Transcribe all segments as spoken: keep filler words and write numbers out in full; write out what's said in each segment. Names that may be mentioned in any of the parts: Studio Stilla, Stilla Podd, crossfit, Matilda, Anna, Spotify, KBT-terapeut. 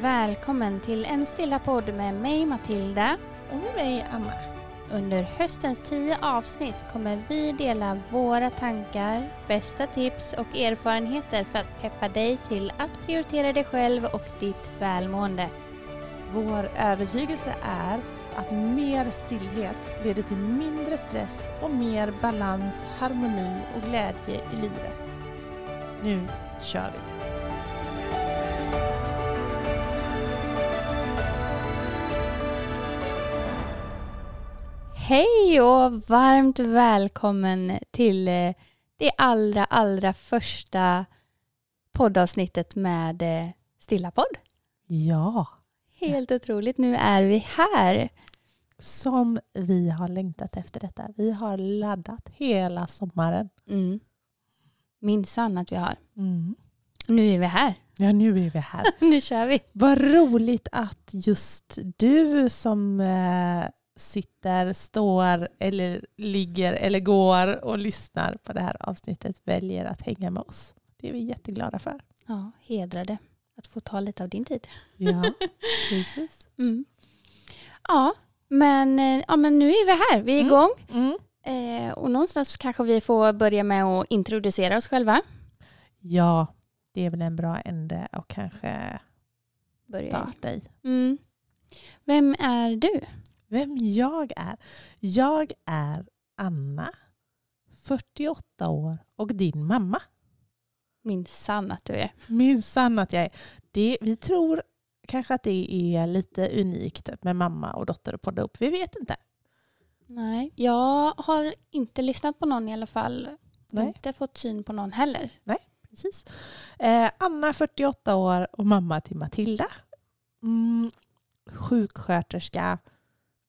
Välkommen till en Stilla Podd med mig Matilda och med mig Anna. Under höstens tio avsnitt kommer vi dela våra tankar, bästa tips och erfarenheter för att peppa dig till att prioritera dig själv och ditt välmående. Vår övertygelse är att mer stillhet leder till mindre stress och mer balans, harmoni och glädje i livet. Nu kör vi! Hej och varmt välkommen till det allra, allra första poddavsnittet med Stilla Podd. Ja. Helt otroligt, nu är vi här. Som vi har längtat efter detta. Vi har laddat hela sommaren. Mm. Minsann att vi har. Mm. Nu är vi här. Ja, nu är vi här. Nu kör vi. Vad roligt att just du som... Eh, sitter, står eller ligger eller går och lyssnar på det här avsnittet väljer att hänga med oss. Det är vi jätteglada för. Ja, hedrade att få ta lite av din tid. Ja, precis. Mm. Ja, men, ja, men nu är vi här. Vi är igång. Mm. Mm. Eh, och någonstans kanske vi får börja med att introducera oss själva. Ja, det är väl en bra ände och kanske börja starta i. Mm. Vem är du? Vem jag är? Jag är Anna, fyrtioåtta år och din mamma. Minsann att du är. Minsann att jag är. Det, vi tror kanske att det är lite unikt med mamma och dotter och podda upp. Vi vet inte. Nej, jag har inte lyssnat på någon i alla fall. Nej. Inte fått syn på någon heller. Nej, precis. Eh, Anna, fyrtioåtta år och mamma till Matilda. Mm, sjuksköterska.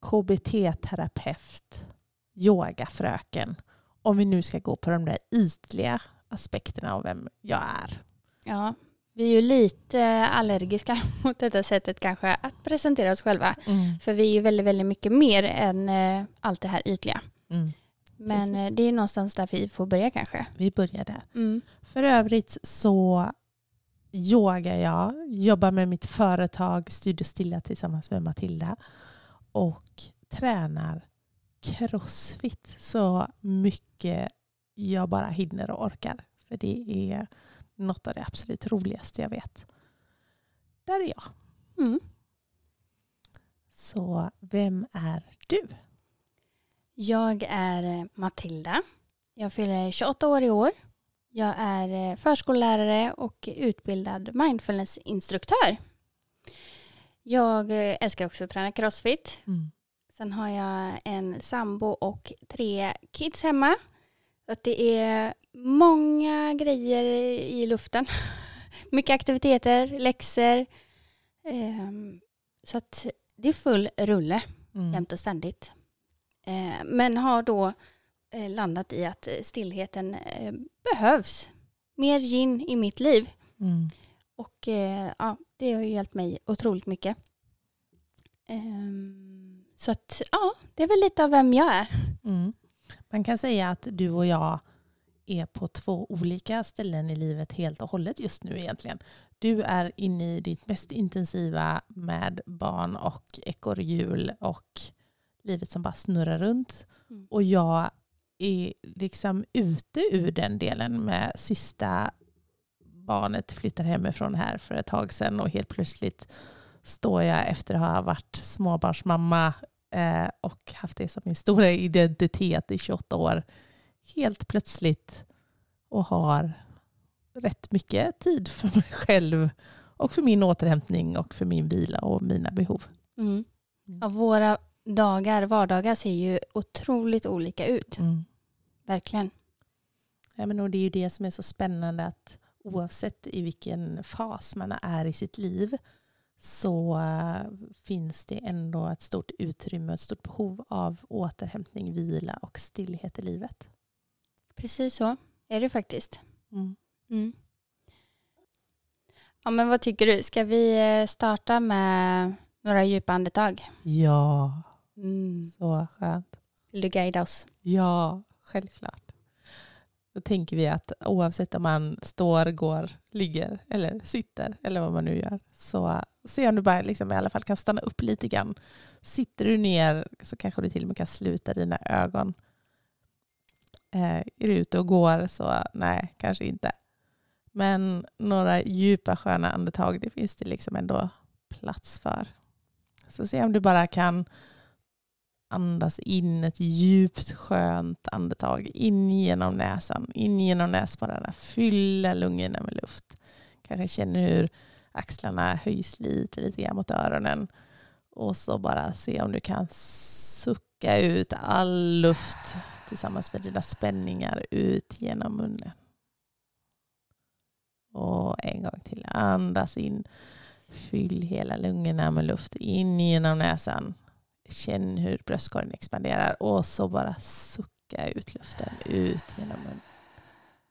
K B T-terapeut, yogafröken. Om vi nu ska gå på de där ytliga aspekterna av vem jag är. Ja, vi är ju lite allergiska mot detta sättet kanske att presentera oss själva. Mm. För vi är ju väldigt, väldigt mycket mer än allt det här ytliga. Mm. Men precis. Det är ju någonstans där vi får börja kanske. Vi börjar där. Mm. För övrigt så yogar jag, jobbar med mitt företag Studio Stilla tillsammans med Matilda. Och tränar crossfit så mycket jag bara hinner och orkar. För det är något av det absolut roligaste jag vet. Där är jag. Mm. Så vem är du? Jag är Matilda. Jag fyller tjugoåtta år i år. Jag är förskollärare och utbildad mindfulnessinstruktör. Jag älskar också att träna crossfit. Mm. Sen har jag en sambo och tre kids hemma. Så att det är många grejer i luften. Mycket aktiviteter, läxor. Så att det är full rulle mm. jämt och ständigt. Men har då landat i att stillheten behövs. Mer yin i mitt liv. Mm. Och ja, det har ju hjälpt mig otroligt mycket. Um, så att ja, det är väl lite av vem jag är. Mm. Man kan säga att du och jag är på två olika ställen i livet helt och hållet just nu egentligen. Du är inne i ditt mest intensiva med barn och ekorrhjul och livet som bara snurrar runt. Mm. Och jag är liksom ute ur den delen med sista... Barnet flyttar hemifrån här för ett tag sedan och helt plötsligt står jag efter att ha varit småbarnsmamma eh, och haft det som min stora identitet i tjugoåtta år helt plötsligt och har rätt mycket tid för mig själv och för min återhämtning och för min vila och mina behov. Mm. Ja, våra dagar, vardagar ser ju otroligt olika ut. Mm. Verkligen. Ja, men och det är ju det som är så spännande att oavsett i vilken fas man är i sitt liv så finns det ändå ett stort utrymme och ett stort behov av återhämtning, vila och stillhet i livet. Precis så är det faktiskt. Mm. Mm. Ja, men vad tycker du? Ska vi starta med några djupa andetag? Ja, mm. Så skönt. Vill du guida oss? Ja, självklart. Då tänker vi att oavsett om man står, går, ligger eller sitter eller vad man nu gör så Se om du bara liksom i alla fall kan stanna upp lite grann. Sitter du ner så kanske du till och med kan sluta dina ögon. Eh, är du ute och går så nej, kanske inte. Men några djupa sköna andetag, det finns det liksom ändå plats för. Så se om du bara kan andas in ett djupt skönt andetag. In genom näsan, in genom näsborrarna. Fylla lungorna med luft. Kanske känner hur axlarna höjs lite, lite grann mot öronen. Och så bara se om du kan sucka ut all luft tillsammans med dina spänningar ut genom munnen. Och en gång till. Andas in. Fyll hela lungorna med luft. In genom näsan. Känn hur bröstkorgen expanderar. Och så bara sucka ut luften. Ut genom munnen.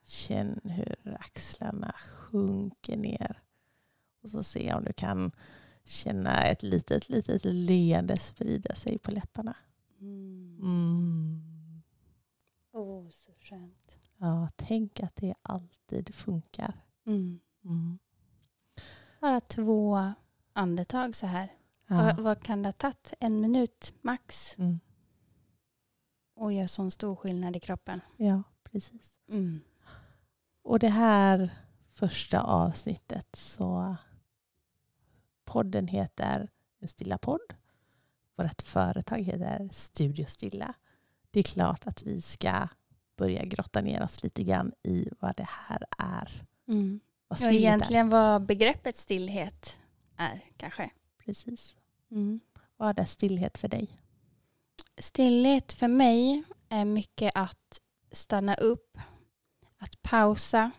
Känn hur axlarna sjunker ner. Och så se om du kan känna ett litet, litet leende sprida sig på läpparna. Mm. Åh, oh, så skönt. Ja, tänk att det alltid funkar. Mm. Mm. Bara två andetag så här. Ja. Vad, vad kan det ha tagit? En minut max. Mm. Och gör sån stor skillnad i kroppen. Ja, precis. Mm. Och det här första avsnittet, så podden heter Stilla Podd. Vårt företag heter Studio Stilla. Det är klart att vi ska börja grotta ner oss lite grann i vad det här är. Mm. Och egentligen är. Vad begreppet stillhet är kanske. Precis. Mm. Vad är stillhet för dig? Stillhet för mig är mycket att stanna upp, att pausa,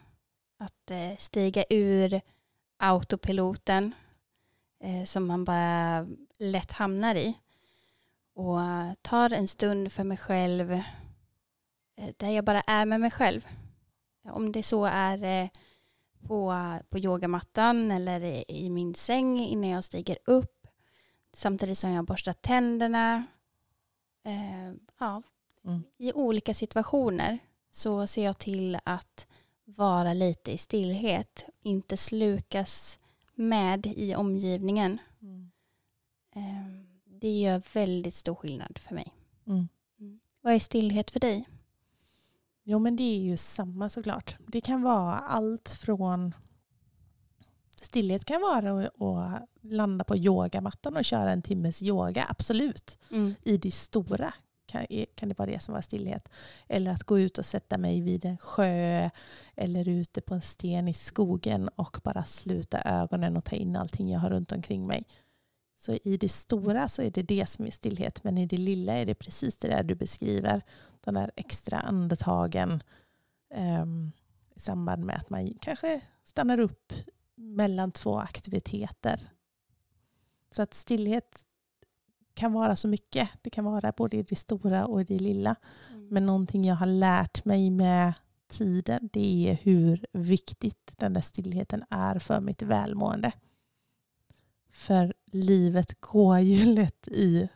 att stiga ur autopiloten eh, som man bara lätt hamnar i. Och tar en stund för mig själv eh, där jag bara är med mig själv. Om det så är eh, på, på yogamattan eller i, i min säng innan jag stiger upp. Samtidigt som jag borstar tänderna. Eh, ja, mm. I olika situationer så ser jag till att vara lite i stillhet. Inte slukas med i omgivningen. Mm. Det gör väldigt stor skillnad för mig. Mm. Mm. Vad är stillhet för dig? Jo, men det är ju samma såklart. Det kan vara allt från... Stillhet kan vara att landa på yogamattan och köra en timmes yoga. Absolut. Mm. I det stora kan det vara det som var stillhet. Eller att gå ut och sätta mig vid en sjö eller ute på en sten i skogen och bara sluta ögonen och ta in allting jag har runt omkring mig. Så i det stora så är det det som är stillhet, men i det lilla är det precis det där du beskriver. De där extra andetagen um, i samband med att man kanske stannar upp mellan två aktiviteter. Så att stillhet kan vara så mycket. Det kan vara både i det stora och i det lilla. Mm. Men någonting jag har lärt mig med tiden, det är hur viktigt den där stillheten är för mitt välmående. För livet går ju lätt i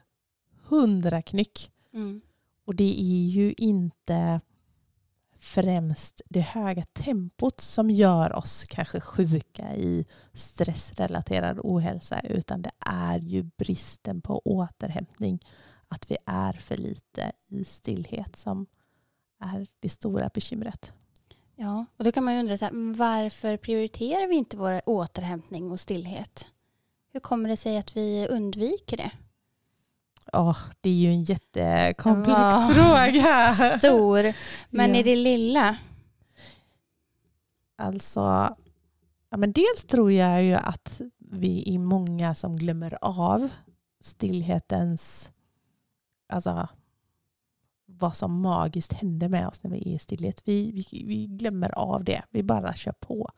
hundra knyck. Mm. Och det är ju inte främst det höga tempot som gör oss kanske sjuka i stressrelaterad ohälsa, utan det är ju bristen på återhämtning, att vi är för lite i stillhet, som är det stora bekymret. Ja, och då kan man ju undra så här, varför prioriterar vi inte vår återhämtning och stillhet? Hur kommer det sig att vi undviker det? Oh, det är ju en jättekomplex wow. fråga. Stor. Men ja. Är det lilla? Alltså, ja, men dels tror jag ju att vi är många som glömmer av stillhetens, alltså vad som magiskt händer med oss när vi är i stillhet. Vi, vi, vi glömmer av det. Vi bara kör på.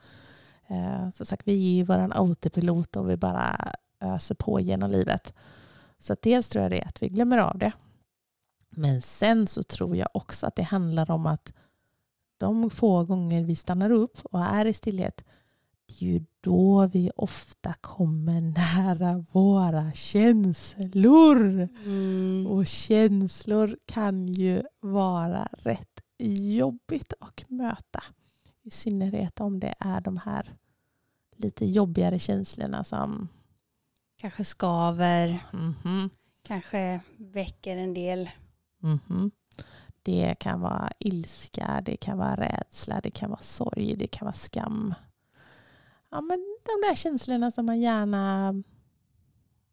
Eh, som sagt, vi är våran autopilot och vi bara öser på genom livet. Så dels tror jag det är att vi glömmer av det. Men sen så tror jag också att det handlar om att de få gånger vi stannar upp och är i stillhet, det är ju då vi ofta kommer nära våra känslor. Mm. Och känslor kan ju vara rätt jobbigt att möta. I synnerhet om det är de här lite jobbigare känslorna som Kanske skaver. Mm-hmm. Kanske väcker en del. Mm-hmm. Det kan vara ilska, det kan vara rädsla, det kan vara sorg, det kan vara skam. Ja, men de där känslorna som man gärna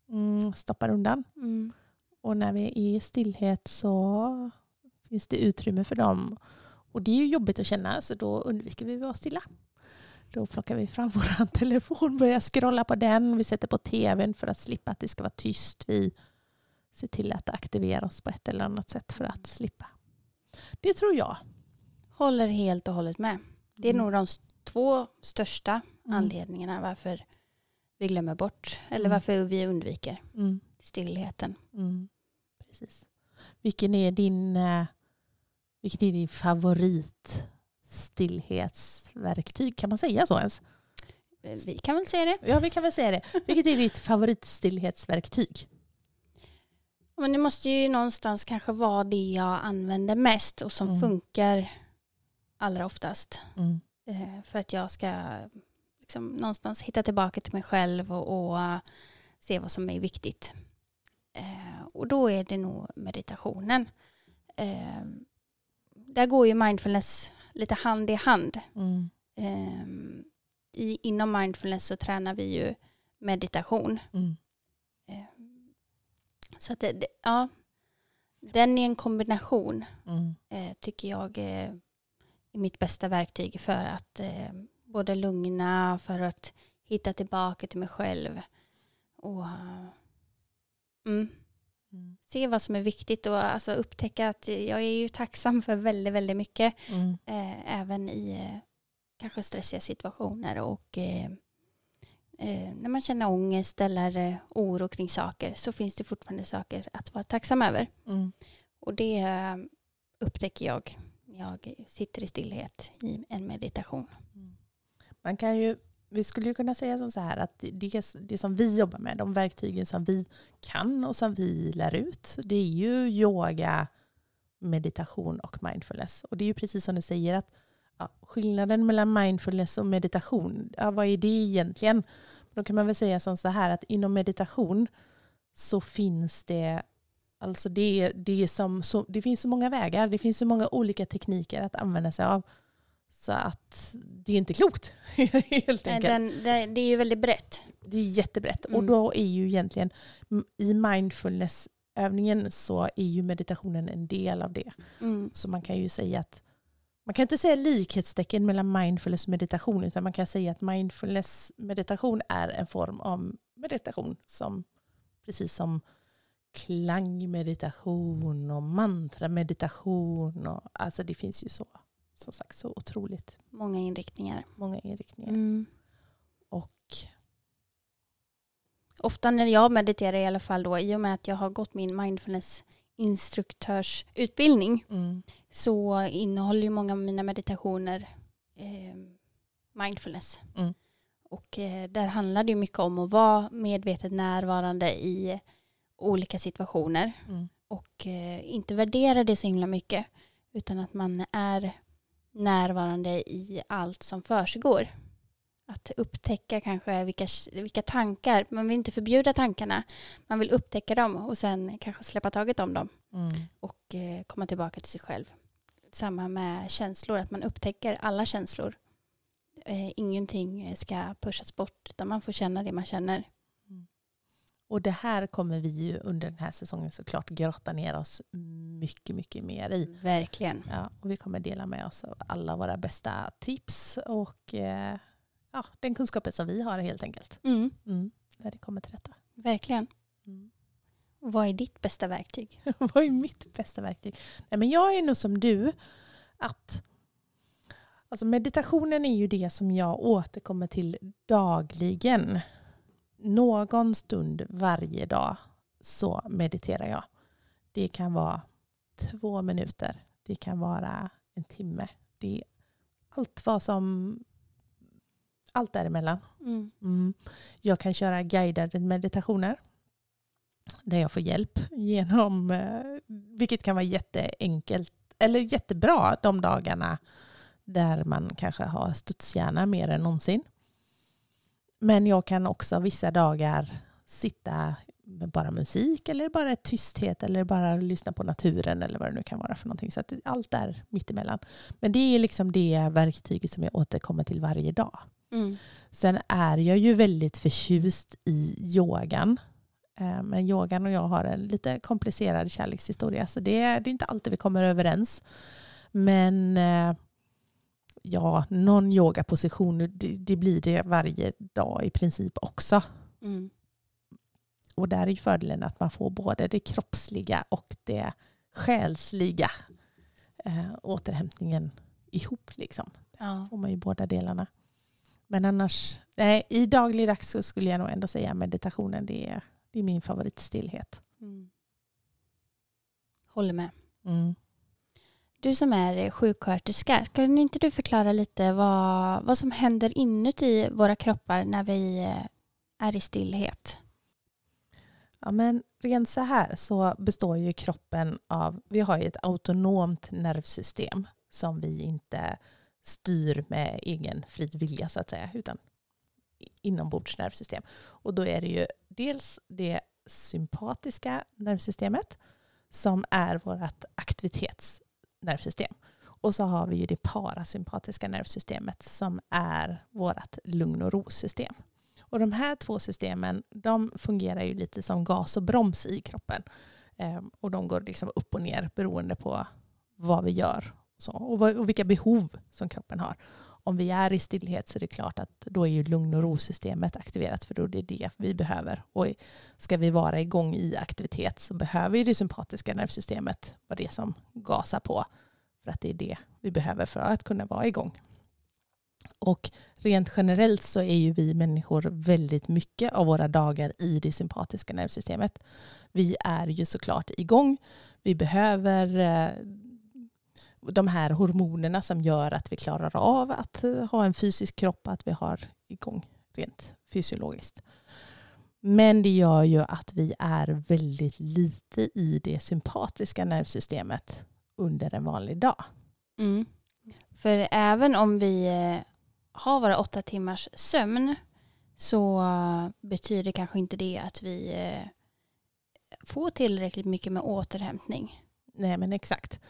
mm, stoppar undan. Mm. Och när vi är i stillhet så finns det utrymme för dem. Och det är ju jobbigt att känna, så då undviker vi att vara stilla. Då plockar vi fram vår telefon, börjar scrolla på den. Vi sätter på tvn för att slippa att det ska vara tyst. Vi ser till att aktivera oss på ett eller annat sätt för att slippa. Det tror jag. Håller helt och hållet med. Det är mm. nog de två största mm. anledningarna varför vi glömmer bort. Eller varför vi undviker mm. stillheten. Mm. Precis. Vilken är din, vilken är din favorit? Stillhetsverktyg, kan man säga så ens? Vi kan väl säga det. Ja, vi kan väl säga det. Vilket är ditt favoritstillhetsverktyg? Men det måste ju någonstans kanske vara det jag använder mest och som mm. funkar allra oftast. Mm. För att jag ska liksom någonstans hitta tillbaka till mig själv och, och se vad som är viktigt. Och då är det nog meditationen. Där går ju mindfulness lite hand i hand. Mm. Um, i, inom mindfulness så tränar vi ju meditation. Mm. Um, så att det, det, ja, den är en kombination mm. uh, tycker jag uh, är mitt bästa verktyg för att uh, både lugna, för att hitta tillbaka till mig själv och uh, mm. Mm. se vad som är viktigt och alltså upptäcka att jag är ju tacksam för väldigt, väldigt mycket. Mm. Eh, även i eh, kanske stressiga situationer och eh, eh, när man känner ångest eller eh, oro kring saker, så finns det fortfarande saker att vara tacksam över. Mm. Och det eh, upptäcker jag. Jag sitter i stillhet i en meditation. Mm. Man kan ju Vi skulle ju kunna säga som så här att det, det som vi jobbar med, de verktygen som vi kan och som vi lär ut, det är ju yoga, meditation och mindfulness. Och det är ju precis som du säger att ja, skillnaden mellan mindfulness och meditation, ja, vad är det egentligen? Då kan man väl säga som så här att inom meditation så finns det, alltså det, det, som, så, det finns så många vägar, det finns så många olika tekniker att använda sig av. Så att det är inte klokt, helt enkelt. Den, den, det är ju väldigt brett. Det är jättebrett. Mm. Och då är ju egentligen, i mindfulnessövningen så är ju meditationen en del av det. Mm. Så man kan ju säga att, man kan inte säga likhetstecken mellan mindfulness och meditation, utan man kan säga att mindfulness meditation är en form av meditation. Som, precis som klangmeditation och mantrameditation. Och, alltså det finns ju så. Som sagt, så otroligt. Många inriktningar. Många inriktningar. Mm. Och ofta när jag mediterar i alla fall då, i och med att jag har gått min mindfulness-instruktörsutbildning mm. så innehåller ju många av mina meditationer eh, mindfulness. Mm. Och eh, där handlar det ju mycket om att vara medvetet närvarande i olika situationer. Mm. Och eh, inte värdera det så himla mycket. Utan att man är närvarande i allt som försiggår. Att upptäcka kanske vilka, vilka tankar. Man vill inte förbjuda tankarna. Man vill upptäcka dem och sen kanske släppa taget om dem. Mm. Och eh, komma tillbaka till sig själv. Samma med känslor. Att man upptäcker alla känslor. Eh, ingenting ska pushas bort. Utan man får känna det man känner. Mm. Och det här kommer vi ju under den här säsongen såklart grotta ner oss mycket, mycket mer i. Verkligen. Ja, och vi kommer dela med oss av alla våra bästa tips och eh, ja, den kunskapen som vi har helt enkelt. Mm. Mm, när det kommer till detta. Verkligen. Mm. Vad är ditt bästa verktyg? Vad är mitt bästa verktyg? Nej, men jag är nog som du att alltså meditationen är ju det som jag återkommer till dagligen. Någon stund varje dag så mediterar jag. Det kan vara två minuter. Det kan vara en timme. Det är allt vad som allt däremellan. Mm. Mm. Jag kan köra guidade meditationer där jag får hjälp genom, vilket kan vara jätteenkelt eller jättebra de dagarna där man kanske har studshjärna mer än någonsin. Men jag kan också vissa dagar sitta med bara musik eller bara tysthet eller bara lyssna på naturen eller vad det nu kan vara för någonting. Så att allt är mittemellan. Men det är liksom det verktyget som jag återkommer till varje dag. Mm. Sen är jag ju väldigt förtjust i yogan. Men yogan och jag har en lite komplicerad kärlekshistoria. Så det är, det är inte alltid vi kommer överens. Men ja, någon yogaposition, det, det blir det varje dag i princip också. Mm. Och där är ju fördelen att man får både det kroppsliga och det själsliga eh, återhämtningen ihop liksom. Ja. Får man ju båda delarna. Men annars, nej, i dagligdags så skulle jag nog ändå säga meditationen, det är, det är min favoritstillhet. Mm. Håller med. Mm. Du som är sjuksköterska, kan inte du förklara lite vad, vad som händer inuti våra kroppar när vi är i stillhet? Ja, men rent så här så består ju kroppen av, vi har ju ett autonomt nervsystem som vi inte styr med egen fri vilja så att säga, utan inombords nervsystem. Och då är det ju dels det sympatiska nervsystemet som är vårt aktivitetsnervsystem. Och så har vi ju det parasympatiska nervsystemet som är vårt lugn- och rosystem. Och de här två systemen, de fungerar ju lite som gas och broms i kroppen. Ehm, och de går liksom upp och ner beroende på vad vi gör så, och, vad, och vilka behov som kroppen har. Om vi är i stillhet så är det klart att då är ju lugn- och rosystemet aktiverat, för då är det det vi behöver. Och ska vi vara igång i aktivitet så behöver ju det sympatiska nervsystemet vara det som gasar på. För att det är det vi behöver för att kunna vara igång. Och rent generellt så är ju vi människor väldigt mycket av våra dagar i det sympatiska nervsystemet. Vi är ju såklart igång. Vi behöver de här hormonerna som gör att vi klarar av att ha en fysisk kropp, att vi har igång rent fysiologiskt. Men det gör ju att vi är väldigt lite i det sympatiska nervsystemet under en vanlig dag. Mm. För även om vi har våra åtta timmars sömn så betyder kanske inte det att vi får tillräckligt mycket med återhämtning. Nej, men exakt.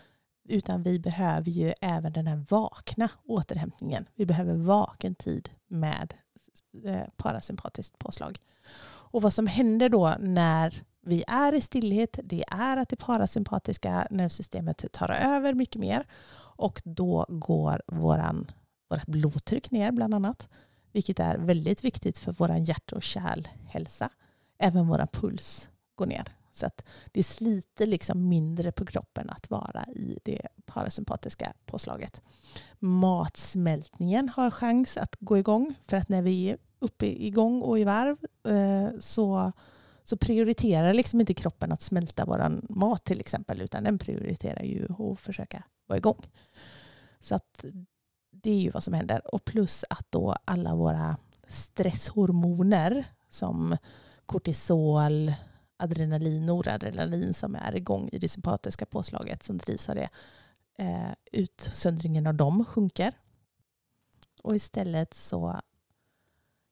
Utan vi behöver ju även den här vakna återhämtningen. Vi behöver vaken tid med parasympatiskt påslag. Och vad som händer då när vi är i stillhet, det är att det parasympatiska nervsystemet tar över mycket mer. Och då går våran, vårat blodtryck ner bland annat. Vilket är väldigt viktigt för våran hjärt- och kärlhälsa. Även våran puls går ner. Så att det sliter liksom mindre på kroppen att vara i det parasympatiska påslaget. Matsmältningen har chans att gå igång. För att när vi är uppe igång och i varv så, så prioriterar liksom inte kroppen att smälta våran mat till exempel. Utan den prioriterar ju att försöka vara igång. Så att det är ju vad som händer. Och plus att då alla våra stresshormoner som kortisol, adrenalin, noradrenalin som är igång i det sympatiska påslaget som drivs av det, eh, utsöndringen av dem sjunker. Och istället så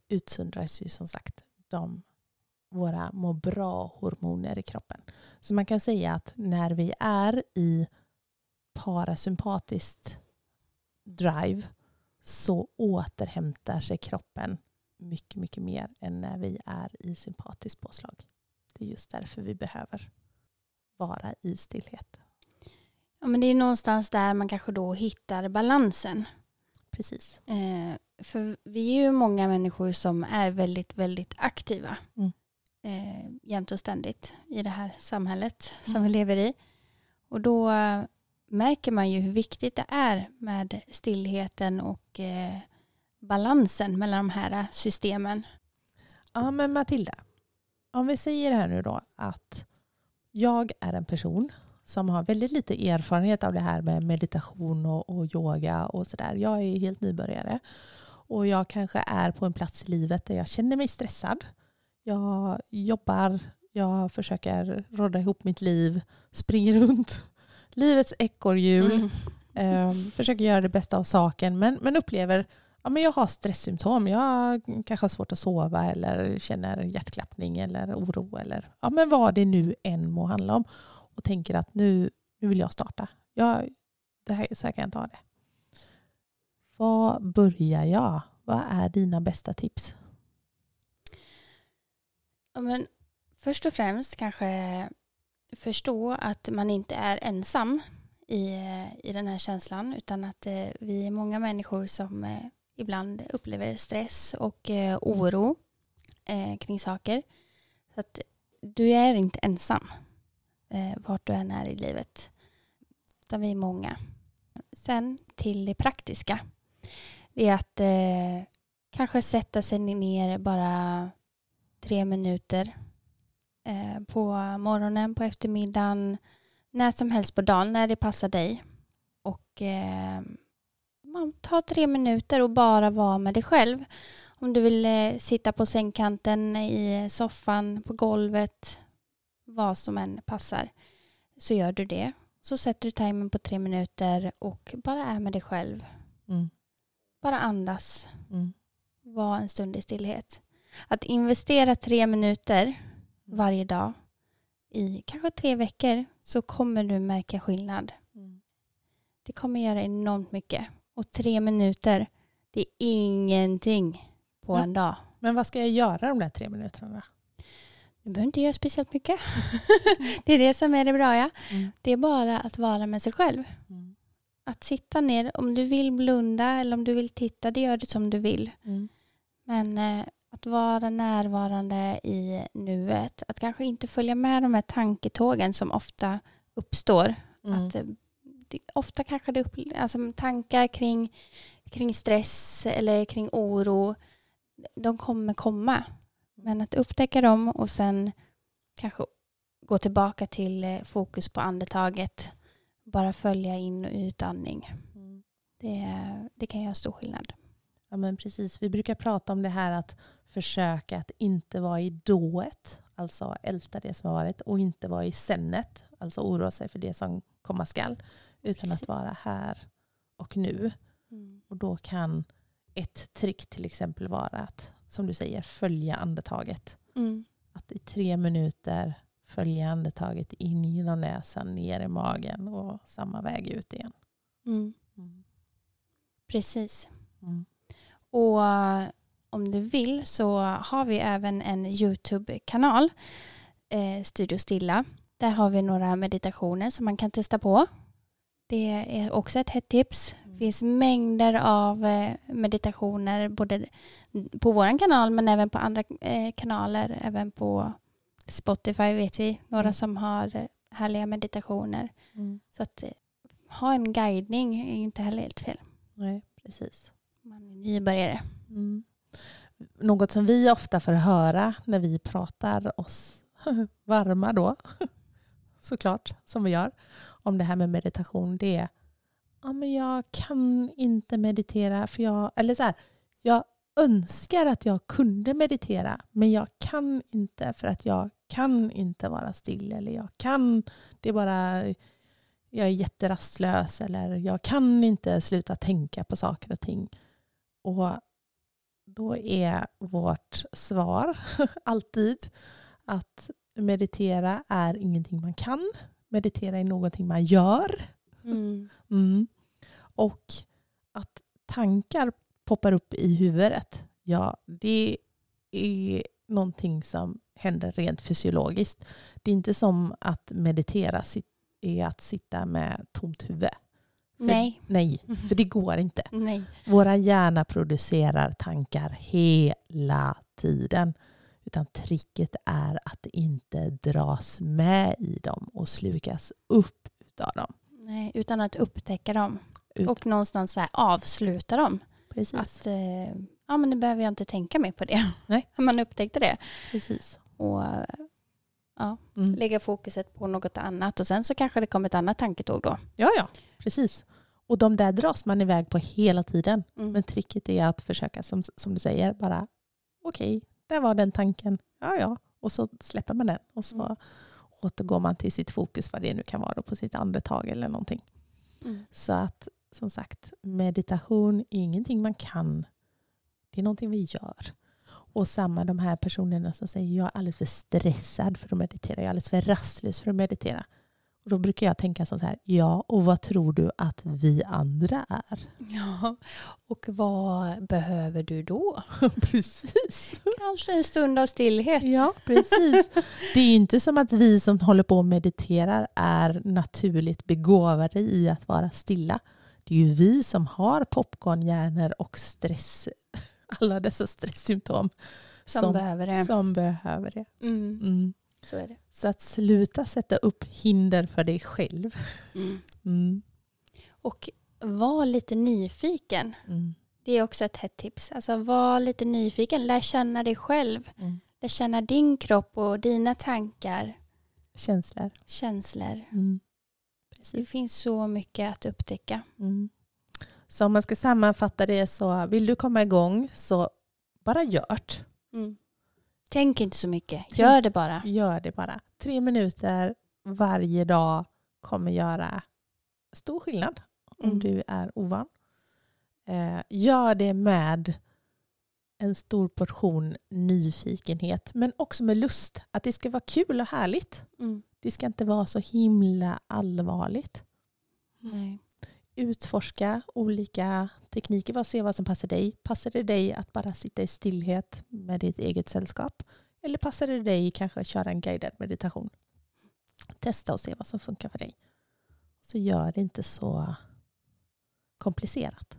utsöndras ju som sagt de våra må bra-hormoner i kroppen. Så man kan säga att när vi är i parasympatiskt drive så återhämtar sig kroppen mycket, mycket mer än när vi är i sympatiskt påslag. Det är just därför vi behöver vara i stillhet. Ja, men det är någonstans där man kanske då hittar balansen. Precis. Eh, för vi är ju många människor som är väldigt, väldigt aktiva. Mm. Eh, jämt och ständigt i det här samhället som mm. vi lever i. Och då märker man ju hur viktigt det är med stillheten och eh, balansen mellan de här systemen. Ja, men Matilda, om vi säger här nu då att jag är en person som har väldigt lite erfarenhet av det här med meditation och, och yoga och sådär. Jag är helt nybörjare och jag kanske är på en plats i livet där jag känner mig stressad. Jag jobbar, jag försöker rodda ihop mitt liv, springer runt livets ekorrhjul, mm. eh, försöker göra det bästa av saken men, men upplever ja, men jag har stresssymptom, jag kanske har svårt att sova eller känner hjärtklappning eller oro eller ja, men vad det nu än må handla om, och tänker att nu, nu vill jag starta. Jag, det här, så här kan jag ta det. Var börjar jag? Vad är dina bästa tips? Ja, men först och främst kanske förstå att man inte är ensam i, i den här känslan, utan att eh, vi är många människor som eh, ibland upplever stress och eh, oro eh, kring saker. Så att du är inte ensam eh, vart du än är i livet, utan vi är många. Sen till det praktiska, det är att eh, kanske sätta sig ner bara tre minuter eh, på morgonen, på eftermiddagen, när som helst på dagen, när det passar dig. Och eh, man tar tre minuter och bara vara med dig själv. Om du vill eh, sitta på sängkanten, i soffan, på golvet, vad som än passar, så gör du det. Så sätter du timern på tre minuter och bara är med dig själv. Mm. Bara andas. Mm. Var en stund i stillhet. Att investera tre minuter varje dag i kanske tre veckor, så kommer du märka skillnad. Mm. Det kommer göra enormt mycket. Och tre minuter, det är ingenting på men, en dag. Men vad ska jag göra de där tre minuterna? Du behöver inte göra speciellt mycket. Det är det som är det bra, ja. Mm. Det är bara att vara med sig själv. Mm. Att sitta ner, om du vill blunda eller om du vill titta, det gör det som du vill. Mm. Men eh, att vara närvarande i nuet. Att kanske inte följa med de här tanketågen som ofta uppstår. Mm. Att, det, ofta kanske det upple- alltså, tankar kring, kring stress eller kring oro, de kommer komma. Men att upptäcka dem och sen kanske gå tillbaka till fokus på andetaget. Bara följa in- och utandning. Mm. Det, det kan göra stor skillnad. Ja, men precis. Vi brukar prata om det här att försöka att inte vara i dået. Alltså älta det som har varit. Och inte vara i senet. Alltså oroa sig för det som komma skall. Utan precis. Att vara här och nu. Mm. Och då kan ett trick till exempel vara att, som du säger, följa andetaget. Mm. Att i tre minuter följa andetaget in genom näsan, ner i magen och samma väg ut igen. Mm. Mm. Precis. Mm. Och om du vill så har vi även en YouTube-kanal, eh, Studio Stilla. Där har vi några meditationer som man kan testa på. Det är också ett hett tips. Det finns mängder av meditationer både på vår kanal men även på andra kanaler. Även på Spotify vet vi några som har härliga meditationer. Mm. Så att ha en guidning är inte heller helt fel. Nej, precis. Man är nybörjare. Mm. Något som vi ofta får höra när vi pratar oss varma då, såklart, som vi gör, om det här med meditation, det är ja, men jag kan inte meditera för jag, eller så här, jag önskar att jag kunde meditera men jag kan inte för att jag kan inte vara still, eller jag kan, det är bara, jag är jätterastlös, eller jag kan inte sluta tänka på saker och ting. Och då är vårt svar alltid att meditera är ingenting man kan. Meditera är någonting man gör. Mm. Mm. Och att tankar poppar upp i huvudet, ja, det är någonting som händer rent fysiologiskt. Det är inte som att meditera är att sitta med tomt huvud. För, nej. nej, för det går inte. Nej. Våra hjärna producerar tankar hela tiden. Utan tricket är att inte dras med i dem och slukas upp utav dem. Nej, utan att upptäcka dem. Ut. Och någonstans så här avsluta dem. Precis. Att, ja, men nu behöver jag inte tänka mer på det. Nej. Man upptäckte det. Precis. Och ja, mm. lägga fokuset på något annat. Och sen så kanske det kommer ett annat tanketåg då. Ja, ja, precis. Och de där dras man iväg på hela tiden. Mm. Men tricket är att försöka, som, som du säger, bara okej. Okay. Där var den tanken. Ja, ja. Och så släpper man den. Och så mm. återgår man till sitt fokus, vad det nu kan vara, på sitt andetag eller någonting. Mm. Så att, som sagt, meditation är ingenting man kan Det är någonting vi gör. Och samma de här personerna som säger jag är alldeles för stressad för att meditera. Jag är alldeles för rastlös för att meditera. Och då brukar jag tänka så här. Ja, och vad tror du att vi andra är? Ja, och vad behöver du då? Precis. Kanske en stund av stillhet. Ja, precis. Det är ju inte som att vi som håller på och mediterar är naturligt begåvade i att vara stilla. Det är ju vi som har popcornhjärnor och stress. Alla dessa stresssymptom. Som, som behöver det. Som behöver det. Mm. Mm. Så är det. Så att sluta sätta upp hinder för dig själv. Mm. Mm. Och var lite nyfiken. Mm. Det är också ett hett tips. Alltså var lite nyfiken. Lär känna dig själv. Mm. Lär känna din kropp och dina tankar. Känslor. Känslor. Mm. Precis. Det finns så mycket att upptäcka. Mm. Så om man ska sammanfatta det så vill du komma igång så bara gör det. Mm. Tänk inte så mycket. Gör det bara. Gör det bara. Tre minuter varje dag kommer göra stor skillnad om mm. du är ovan. Eh, gör det med en stor portion nyfikenhet. Men också med lust. Att det ska vara kul och härligt. Mm. Det ska inte vara så himla allvarligt. Nej. Utforska olika tekniker. Vad se vad som passar dig. Passar det dig att bara sitta i stillhet med ditt eget sällskap? Eller passar det dig kanske att köra en guidad meditation? Testa och se vad som funkar för dig. Så gör det inte så komplicerat.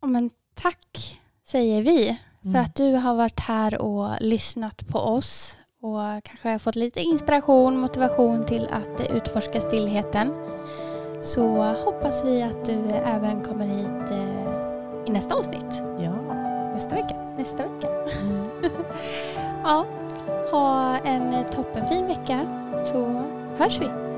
Ja, men tack säger vi för mm. att du har varit här och lyssnat på oss. Och kanske fått lite inspiration, motivation till att utforska stillheten. Så hoppas vi att du även kommer hit eh, i nästa avsnitt. Ja, nästa vecka. Nästa vecka. Mm. Ja, ha en toppenfin vecka så hörs vi.